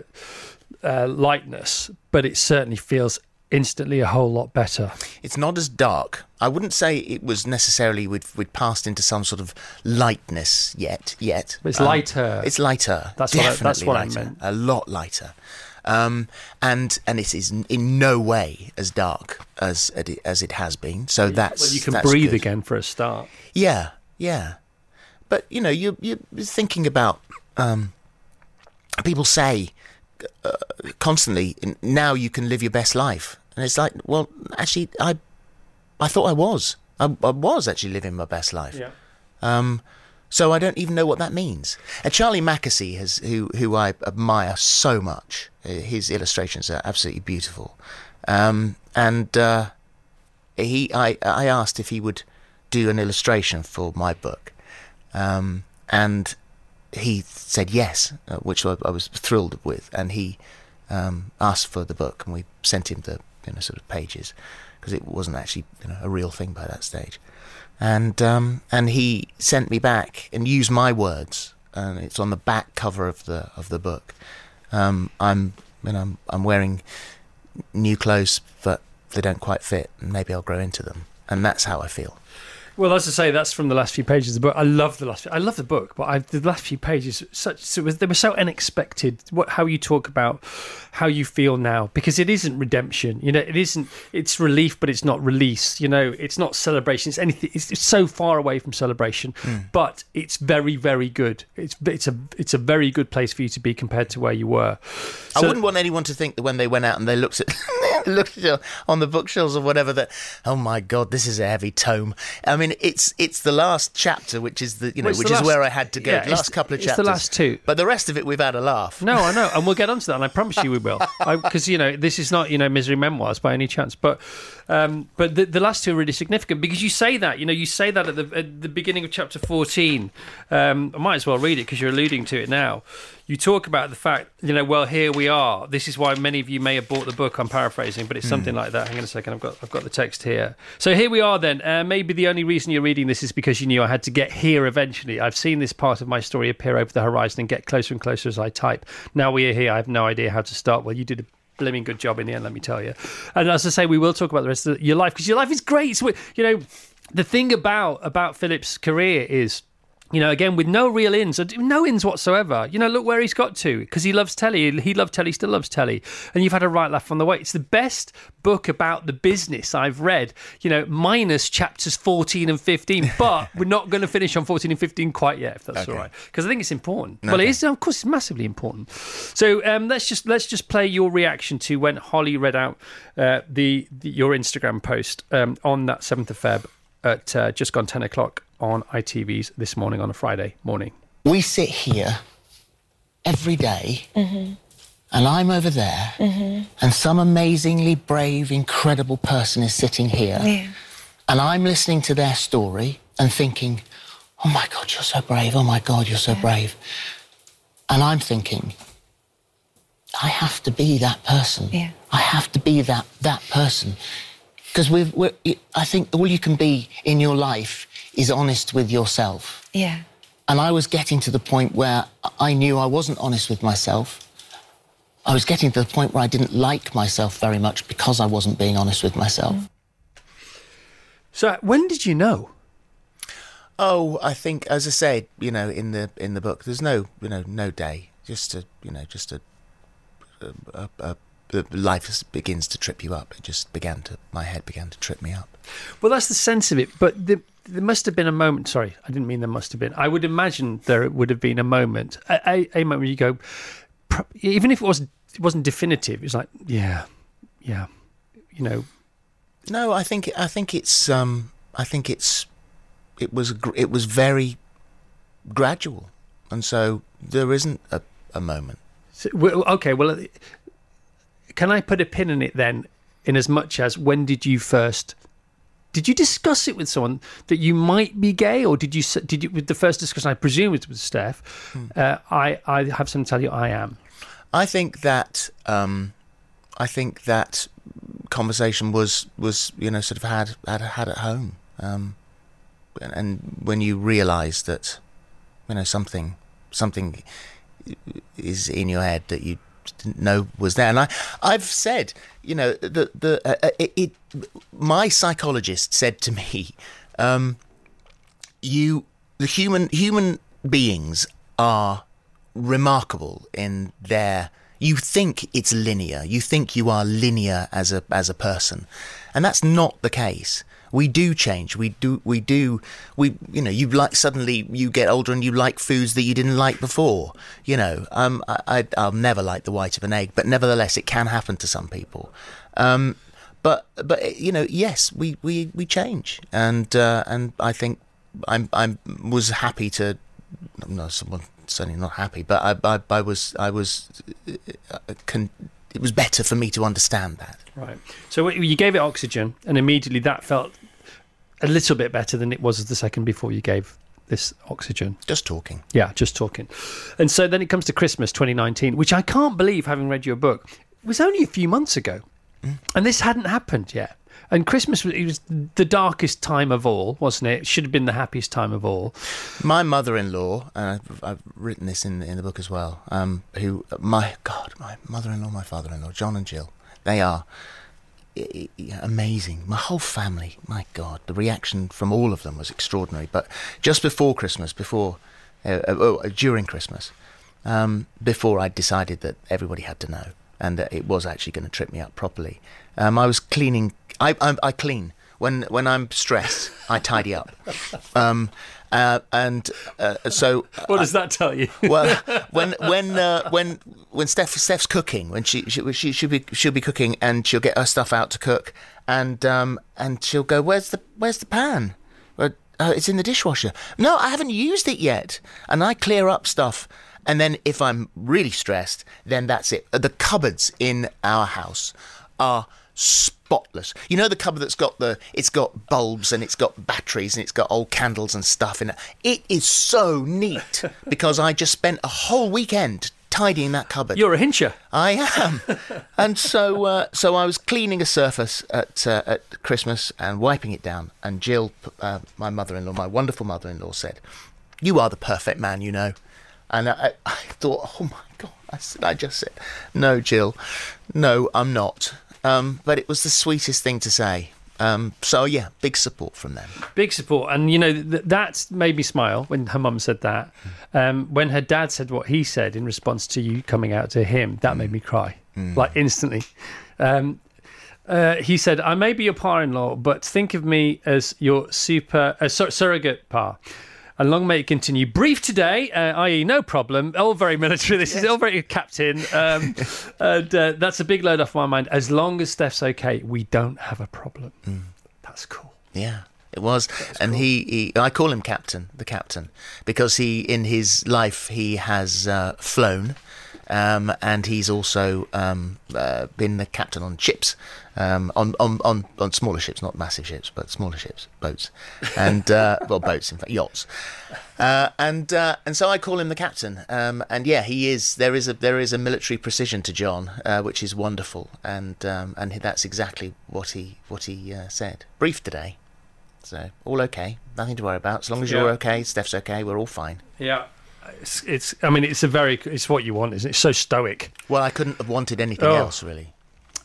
uh, lightness, but it certainly feels instantly a whole lot better. It's not as dark. I wouldn't say it was necessarily we'd, we'd passed into some sort of lightness yet. Yet but it's um, lighter. It's lighter. That's definitely what I, that's what lighter, I meant. A lot lighter. Um, and and it is in no way as dark as as it has been. So that's well, you can that's breathe good. Again for a start. Yeah. Yeah. But, you know, you, you're thinking about, um, people say uh, constantly, now you can live your best life. And it's like, well, actually, I I thought I was. I, I was actually living my best life. Yeah. Um, so I don't even know what that means. And Charlie Mackesy, has, who who I admire so much, his illustrations are absolutely beautiful. Um, and uh, he, I, I asked if he would do an illustration for my book, um, and he said yes, which I, I was thrilled with. And he um, asked for the book, and we sent him the you know sort of pages, because it wasn't actually you know, a real thing by that stage. And um, and he sent me back and used my words, and it's on the back cover of the of the book. Um, I'm you know I'm, I'm wearing new clothes, but they don't quite fit, and maybe I'll grow into them, and that's how I feel. Well, as I say, that's from the last few pages of the book. I love the last. I love the book, but I, the last few pages, such so was, they were so unexpected. What, how you talk about how you feel now, because it isn't redemption, you know. It isn't. It's relief, but it's not release. You know, it's not celebration. It's anything. It's, it's so far away from celebration, mm. but it's very, very good. It's it's a it's a very good place for you to be compared to where you were. So, I wouldn't want anyone to think that when they went out and they looked at looked on the bookshelves or whatever that, oh my God, this is a heavy tome. I mean. It's it's the last chapter, which is the you know well, which the last, is where I had to go. Yeah, the last couple of chapters, it's the last two, but the rest of it we've had a laugh. No, I know, and we'll get onto that, and I promise you we will, because you know this is not you know misery memoirs by any chance. But um, but the, the last two are really significant because you say that you know you say that at the at the beginning of chapter fourteen. Um, I might as well read it because you're alluding to it now. You talk about the fact, you know, well, here we are. This is why many of you may have bought the book. I'm paraphrasing, but it's something mm. like that. Hang on a second. I've got I've got the text here. So here we are then. Uh, maybe the only reason you're reading this is because you knew I had to get here eventually. I've seen this part of my story appear over the horizon and get closer and closer as I type. Now we are here. I have no idea how to start. Well, you did a blimmin' good job in the end, let me tell you. And as I say, we will talk about the rest of your life because your life is great. It's, you know, the thing about, about Phillip's career is... You know, again, with no real ins, no ins whatsoever. You know, look where he's got to, because he loves telly. He loved telly, still loves telly. And you've had a right laugh on the way. It's the best book about the business I've read, you know, minus chapters fourteen and fifteen. But we're not going to finish on fourteen and fifteen quite yet, if that's okay. All right. Because I think it's important. Okay. Well, it is, of course, it's massively important. So um, let's just let's just play your reaction to when Holly read out uh, the, the your Instagram post um, on that seventh of February at uh, just gone ten o'clock. On I T V's This Morning on a Friday morning. We sit here every day, mm-hmm. and I'm over there, mm-hmm. and some amazingly brave, incredible person is sitting here, yeah. and I'm listening to their story and thinking, oh my God, you're so brave, oh my God, you're so yeah. brave. And I'm thinking, I have to be that person. Yeah. I have to be that, that person. Because we've, we're, I think all you can be in your life is honest with yourself. Yeah. And I was getting to the point where I knew I wasn't honest with myself. I was getting to the point where I didn't like myself very much because I wasn't being honest with myself. Mm. So when did you know? Oh, I think, as I said, you know, in the in the book, there's no, you know, no day. Just a, you know, just a, a, a, a life begins to trip you up. It just began to, my head began to trip me up. Well, that's the sense of it, but the. There must have been a moment. Sorry, I didn't mean there must have been. I would imagine there would have been a moment, a, a moment where you go, even if it wasn't, it wasn't definitive. It was like, yeah, yeah, you know. No, I think I think it's um, I think it's it was it was very gradual, and so there isn't a, a moment. So, well, okay, well, can I put a pin in it then? In as much as when did you first? Did you discuss it with someone that you might be gay, or did you? Did you? With the first discussion, I presume it was with Steph. Hmm. Uh, I I have someone tell you I am. I think that um, I think that conversation was was you know sort of had had, had at home, um, and, and when you realise that you know something something is in your head that you didn't know was there. And I, I've said, you know, the the uh, it, it. My psychologist said to me, um, "You, the human human beings are remarkable in their. You think it's linear. You think you are linear as a as a person, and that's not the case." We do change. We do. We do. We. You know. You like. Suddenly, you get older and you like foods that you didn't like before. You know. Um. I. I'll never like the white of an egg, but nevertheless, it can happen to some people. Um. But but you know, yes, we we we change, and uh, and I think I'm I'm was happy to. No, someone certainly not happy, but I I, I was I was. Uh, con- it was better for me to understand that. Right. So you gave it oxygen, and immediately that felt a little bit better than it was the second before you gave this oxygen. Just talking. Yeah, just talking. And so then it comes to Christmas twenty nineteen, which I can't believe, having read your book, was only a few months ago. Mm. And this hadn't happened yet. And Christmas, it was the darkest time of all, wasn't it? It should have been the happiest time of all. My mother-in-law, and I've, I've written this in the, in the book as well, um, who, my God, my mother-in-law, my father-in-law, John and Jill, they are amazing. My whole family, my God, the reaction from all of them was extraordinary. But just before Christmas, before, uh, oh, during Christmas, um, before I decided that everybody had to know and that it was actually going to trip me up properly, um, I was cleaning... I, I I clean when when I'm stressed. I tidy up, um, uh, and uh, so. What does I, that tell you? Well, when when uh, when when Steph Steph's cooking, when she she she she'll be she'll be cooking, and she'll get her stuff out to cook, and um and she'll go, where's the where's the pan? Well, uh, it's in the dishwasher. No, I haven't used it yet, and I clear up stuff. And then if I'm really stressed, then that's it. The cupboards in our house are spotless. You know the cupboard that's got the, it's got bulbs and it's got batteries and it's got old candles and stuff in it. It is so neat because I just spent a whole weekend tidying that cupboard. You're a hincher. I am. And so uh, so I was cleaning a surface at uh, at Christmas and wiping it down. And Jill, uh, my mother-in-law, my wonderful mother-in-law, said, "You are the perfect man, you know." And I, I thought, oh my God, I, said, I just said, "No, Jill, no, I'm not." Um, but it was the sweetest thing to say. Um, so, yeah, big support from them. Big support. And, you know, th- that made me smile when her mum said that. Mm. Um, when her dad said what he said in response to you coming out to him, that mm. made me cry, mm. like instantly. Um, uh, he said, "I may be your pa-in-law, but think of me as your super uh, sur- surrogate pa. And long may it continue. Brief today, uh, that is no problem. All very military. This yes. is all very captain. Um, and uh, that's a big load off my mind. As long as Steph's okay, we don't have a problem." Mm. That's cool. Yeah, it was. And cool. he, he, I call him Captain, the Captain, because he, in his life, he has uh, flown. Um, and he's also um, uh, been the captain on ships, um, on, on, on, on smaller ships, not massive ships, but smaller ships, boats, and uh, well, boats in fact, yachts. Uh, and uh, and so I call him the captain. Um, and yeah, he is. There is a there is a military precision to John, uh, which is wonderful. And um, and that's exactly what he what he uh, said. Brief today, so all okay, nothing to worry about. As long as you're yeah. okay, Steph's okay, we're all fine. Yeah. It's, it's. I mean, it's a very. It's what you want, isn't it? It's so stoic. Well, I couldn't have wanted anything oh. else, really.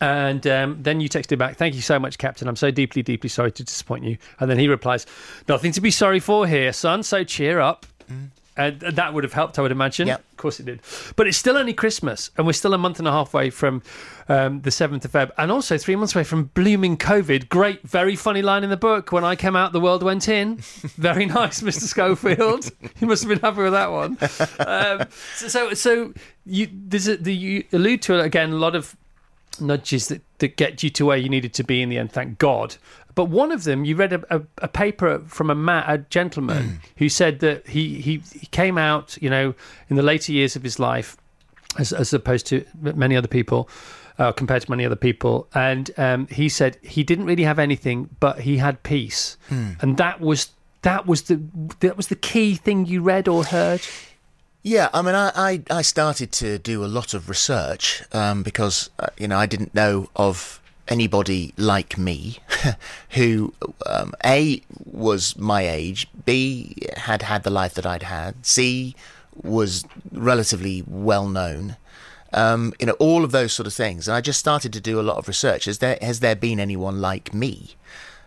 And um, then you texted back, "Thank you so much, Captain. I'm so deeply, deeply sorry to disappoint you." And then he replies, "Nothing to be sorry for here, son. So cheer up." Mm. And, and that would have helped, I would imagine. Yep. Of course it did. But it's still only Christmas, and we're still a month and a half away from um, the seventh of February, and also three months away from blooming COVID. Great, very funny line in the book: "When I came out, the world went in." Very nice, Mister Schofield. You must have been happy with that one. Um, so, so, so you, there's a, the, you allude to, again, a lot of nudges that, that get you to where you needed to be in the end, thank God. But one of them, you read a, a, a paper from a, ma- a gentleman mm. who said that he, he, he came out, you know, in the later years of his life, as, as opposed to many other people, uh, compared to many other people. And um, he said he didn't really have anything, but he had peace. Mm. And that was that was the that was the key thing you read or heard. Yeah, I mean, I, I, I started to do a lot of research um, because, uh, you know, I didn't know of anybody like me who um, A, was my age, B, had had the life that I'd had, C, was relatively well known, um, you know, all of those sort of things. And I just started to do a lot of research. Has there, has there been anyone like me?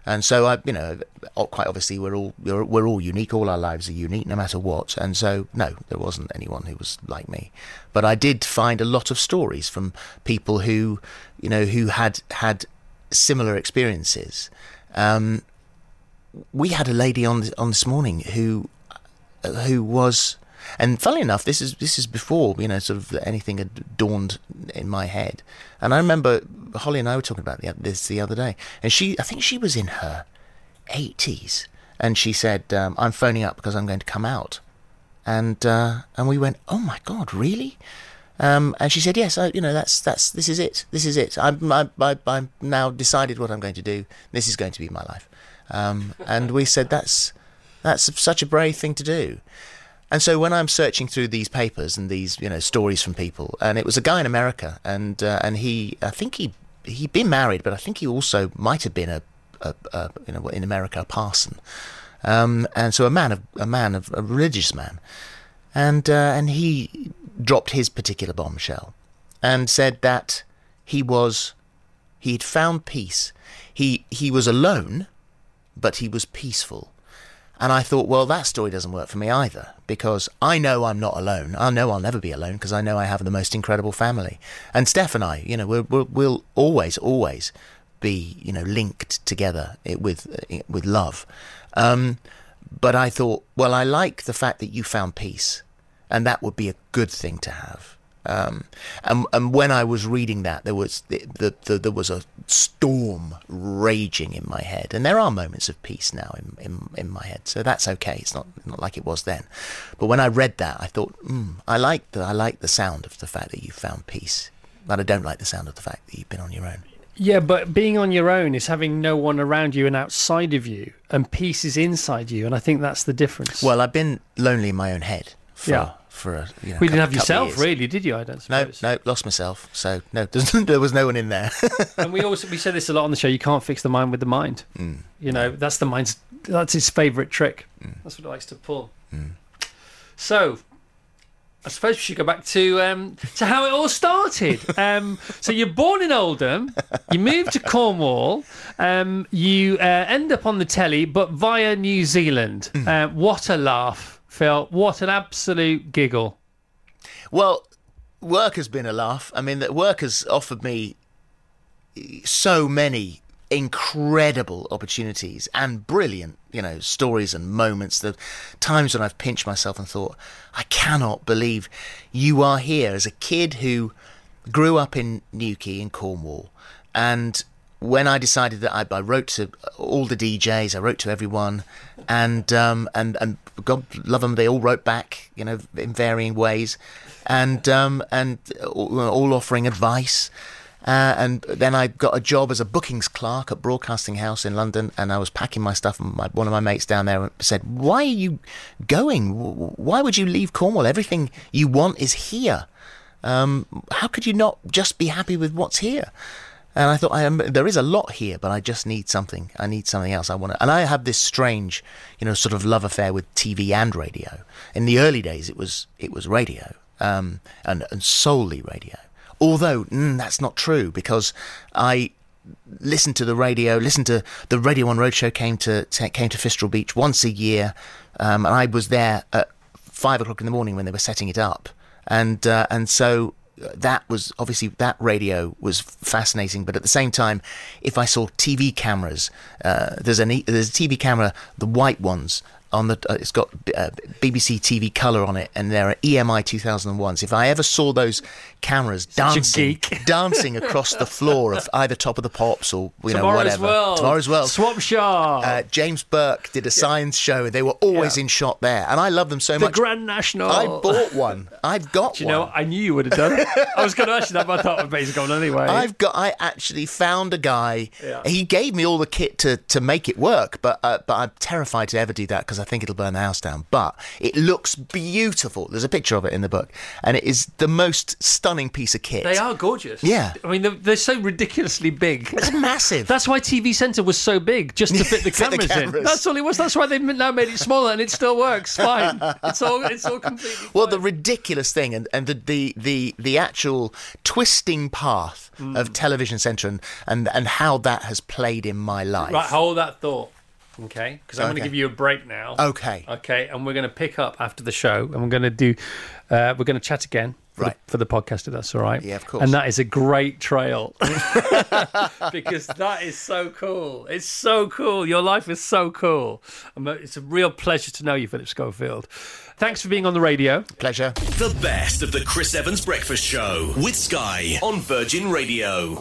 And so I, you know, quite obviously we're all we're, we're all unique. All our lives are unique, no matter what. And so, no, there wasn't anyone who was like me. But I did find a lot of stories from people who, you know, who had had similar experiences. Um, we had a lady on on this morning who, who was And funnily enough, this is this is before, you know, sort of anything had dawned in my head. And I remember Holly and I were talking about this the other day, and she, I think she was in her eighties, and she said, um, "I'm phoning up because I'm going to come out," and uh, and we went, "Oh my God, really?" Um, and she said, "Yes, I, you know, that's that's this is it, this is it. I'm I, I, I'm now decided what I'm going to do. This is going to be my life." Um, and we said, "That's that's such a brave thing to do." And so when I'm searching through these papers and these, you know, stories from people, and it was a guy in America, and uh, and he, I think he he'd been married, but I think he also might have been a, a, a you know, in America, a parson, um, and so a man of a man of a religious man, and uh, and he dropped his particular bombshell, and said that he was he'd found peace. He he was alone, but he was peaceful. And I thought, well, that story doesn't work for me either, because I know I'm not alone. I know I'll never be alone, because I know I have the most incredible family. And Steph and I, you know, we're, we're, we'll always, always be, you know, linked together with with love. Um, but I thought, well, I like the fact that you found peace, and that would be a good thing to have. Um, and, and when I was reading that, there was the, the, the, there was a storm raging in my head, and there are moments of peace now in, in, in my head, so that's okay. It's not not like it was then, but when I read that, I thought, mm, I like the I like the sound of the fact that you found peace, but I don't like the sound of the fact that you've been on your own. Yeah, but being on your own is having no one around you and outside of you, and peace is inside you, and I think that's the difference. Well, I've been lonely in my own head. For, yeah. For a, you know, we didn't have yourself, really, did you? I don't suppose. No, no, lost myself. So no, there was no one in there. And we also we said this a lot on the show. You can't fix the mind with the mind. Mm. You know, that's the mind's. That's his favourite trick. Mm. That's what it likes to pull. Mm. So, I suppose we should go back to um, to how it all started. Um, so you're born in Oldham, you move to Cornwall, um, you uh, end up on the telly, but via New Zealand. Mm. Uh, what a laugh! Phil, what an absolute giggle. Well, work has been a laugh. I mean, that work has offered me so many incredible opportunities and brilliant, you know, stories and moments. The times when I've pinched myself and thought, I cannot believe you are here as a kid who grew up in Newquay in Cornwall. And when I decided that I, I wrote to all the D Js, I wrote to everyone, and um, and and God love them, they all wrote back, you know, in varying ways, and um, and all offering advice. Uh, and then I got a job as a bookings clerk at Broadcasting House in London, and I was packing my stuff, and my, one of my mates down there said, "Why are you going? Why would you leave Cornwall? Everything you want is here. Um, how could you not just be happy with what's here?" And I thought, I am, there is a lot here, but I just need something. I need something else. I want to, and I have this strange, you know, sort of love affair with T V and radio. In the early days, it was it was radio, um, and and solely radio. Although mm, that's not true, because I listened to the radio. Listened to the Radio One Roadshow. Came to came to Fistral Beach once a year, um, and I was there at five o'clock in the morning when they were setting it up, and uh, and so. That was obviously that radio was fascinating, but at the same time, if I saw T V cameras, uh, there's an there's a T V camera, the white ones on the uh, it's got uh, B B C T V Colour on it, and there are E M I two thousand ones. If I ever saw those cameras dancing, dancing across the floor of either Top of the Pops or you know Tomorrow's whatever, World. Tomorrow's World, Swap Shop. Uh, James Burke did a science show. They were always yeah. in shot there, and I love them so the much. The Grand National. I bought one. I've got. Do you one. know? I knew you would have done it. I was going to ask you that, but I thought I'd basically gone anyway. I've got. I actually found a guy. Yeah. He gave me all the kit to to make it work, but uh, but I'm terrified to ever do that because I think it'll burn the house down. But it looks beautiful. There's a picture of it in the book, and it is the most stunning piece of kit. They are gorgeous. Yeah, I mean they're, they're so ridiculously big. It's massive. That's why T V Centre was so big, just to fit the cameras, the cameras in. That's all it was. That's why they've now made it smaller, and it still works fine. It's all it's all completely fine. Well, the ridiculous thing, and and the the the, the actual twisting path mm. of Television Centre, and, and and how that has played in my life. Right, hold that thought. Okay, because I'm okay. going to give you a break now. Okay. Okay, and we're going to pick up after the show, and we're going to do, uh, we're going to chat again for, right. the, for the podcast, if that's all right. Yeah, of course. And that is a great trail, because that is so cool. It's so cool. Your life is so cool. It's a real pleasure to know you, Phillip Schofield. Thanks for being on the radio. Pleasure. The best of the Chris Evans Breakfast Show with Sky on Virgin Radio.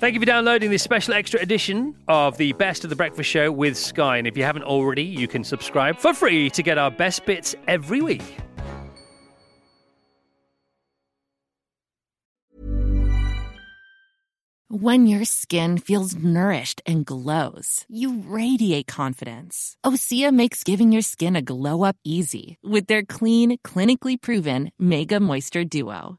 Thank you for downloading this special extra edition of the Best of the Breakfast Show with Sky. And if you haven't already, you can subscribe for free to get our best bits every week. When your skin feels nourished and glows, you radiate confidence. Osea makes giving your skin a glow-up easy with their clean, clinically proven Mega Moisture Duo.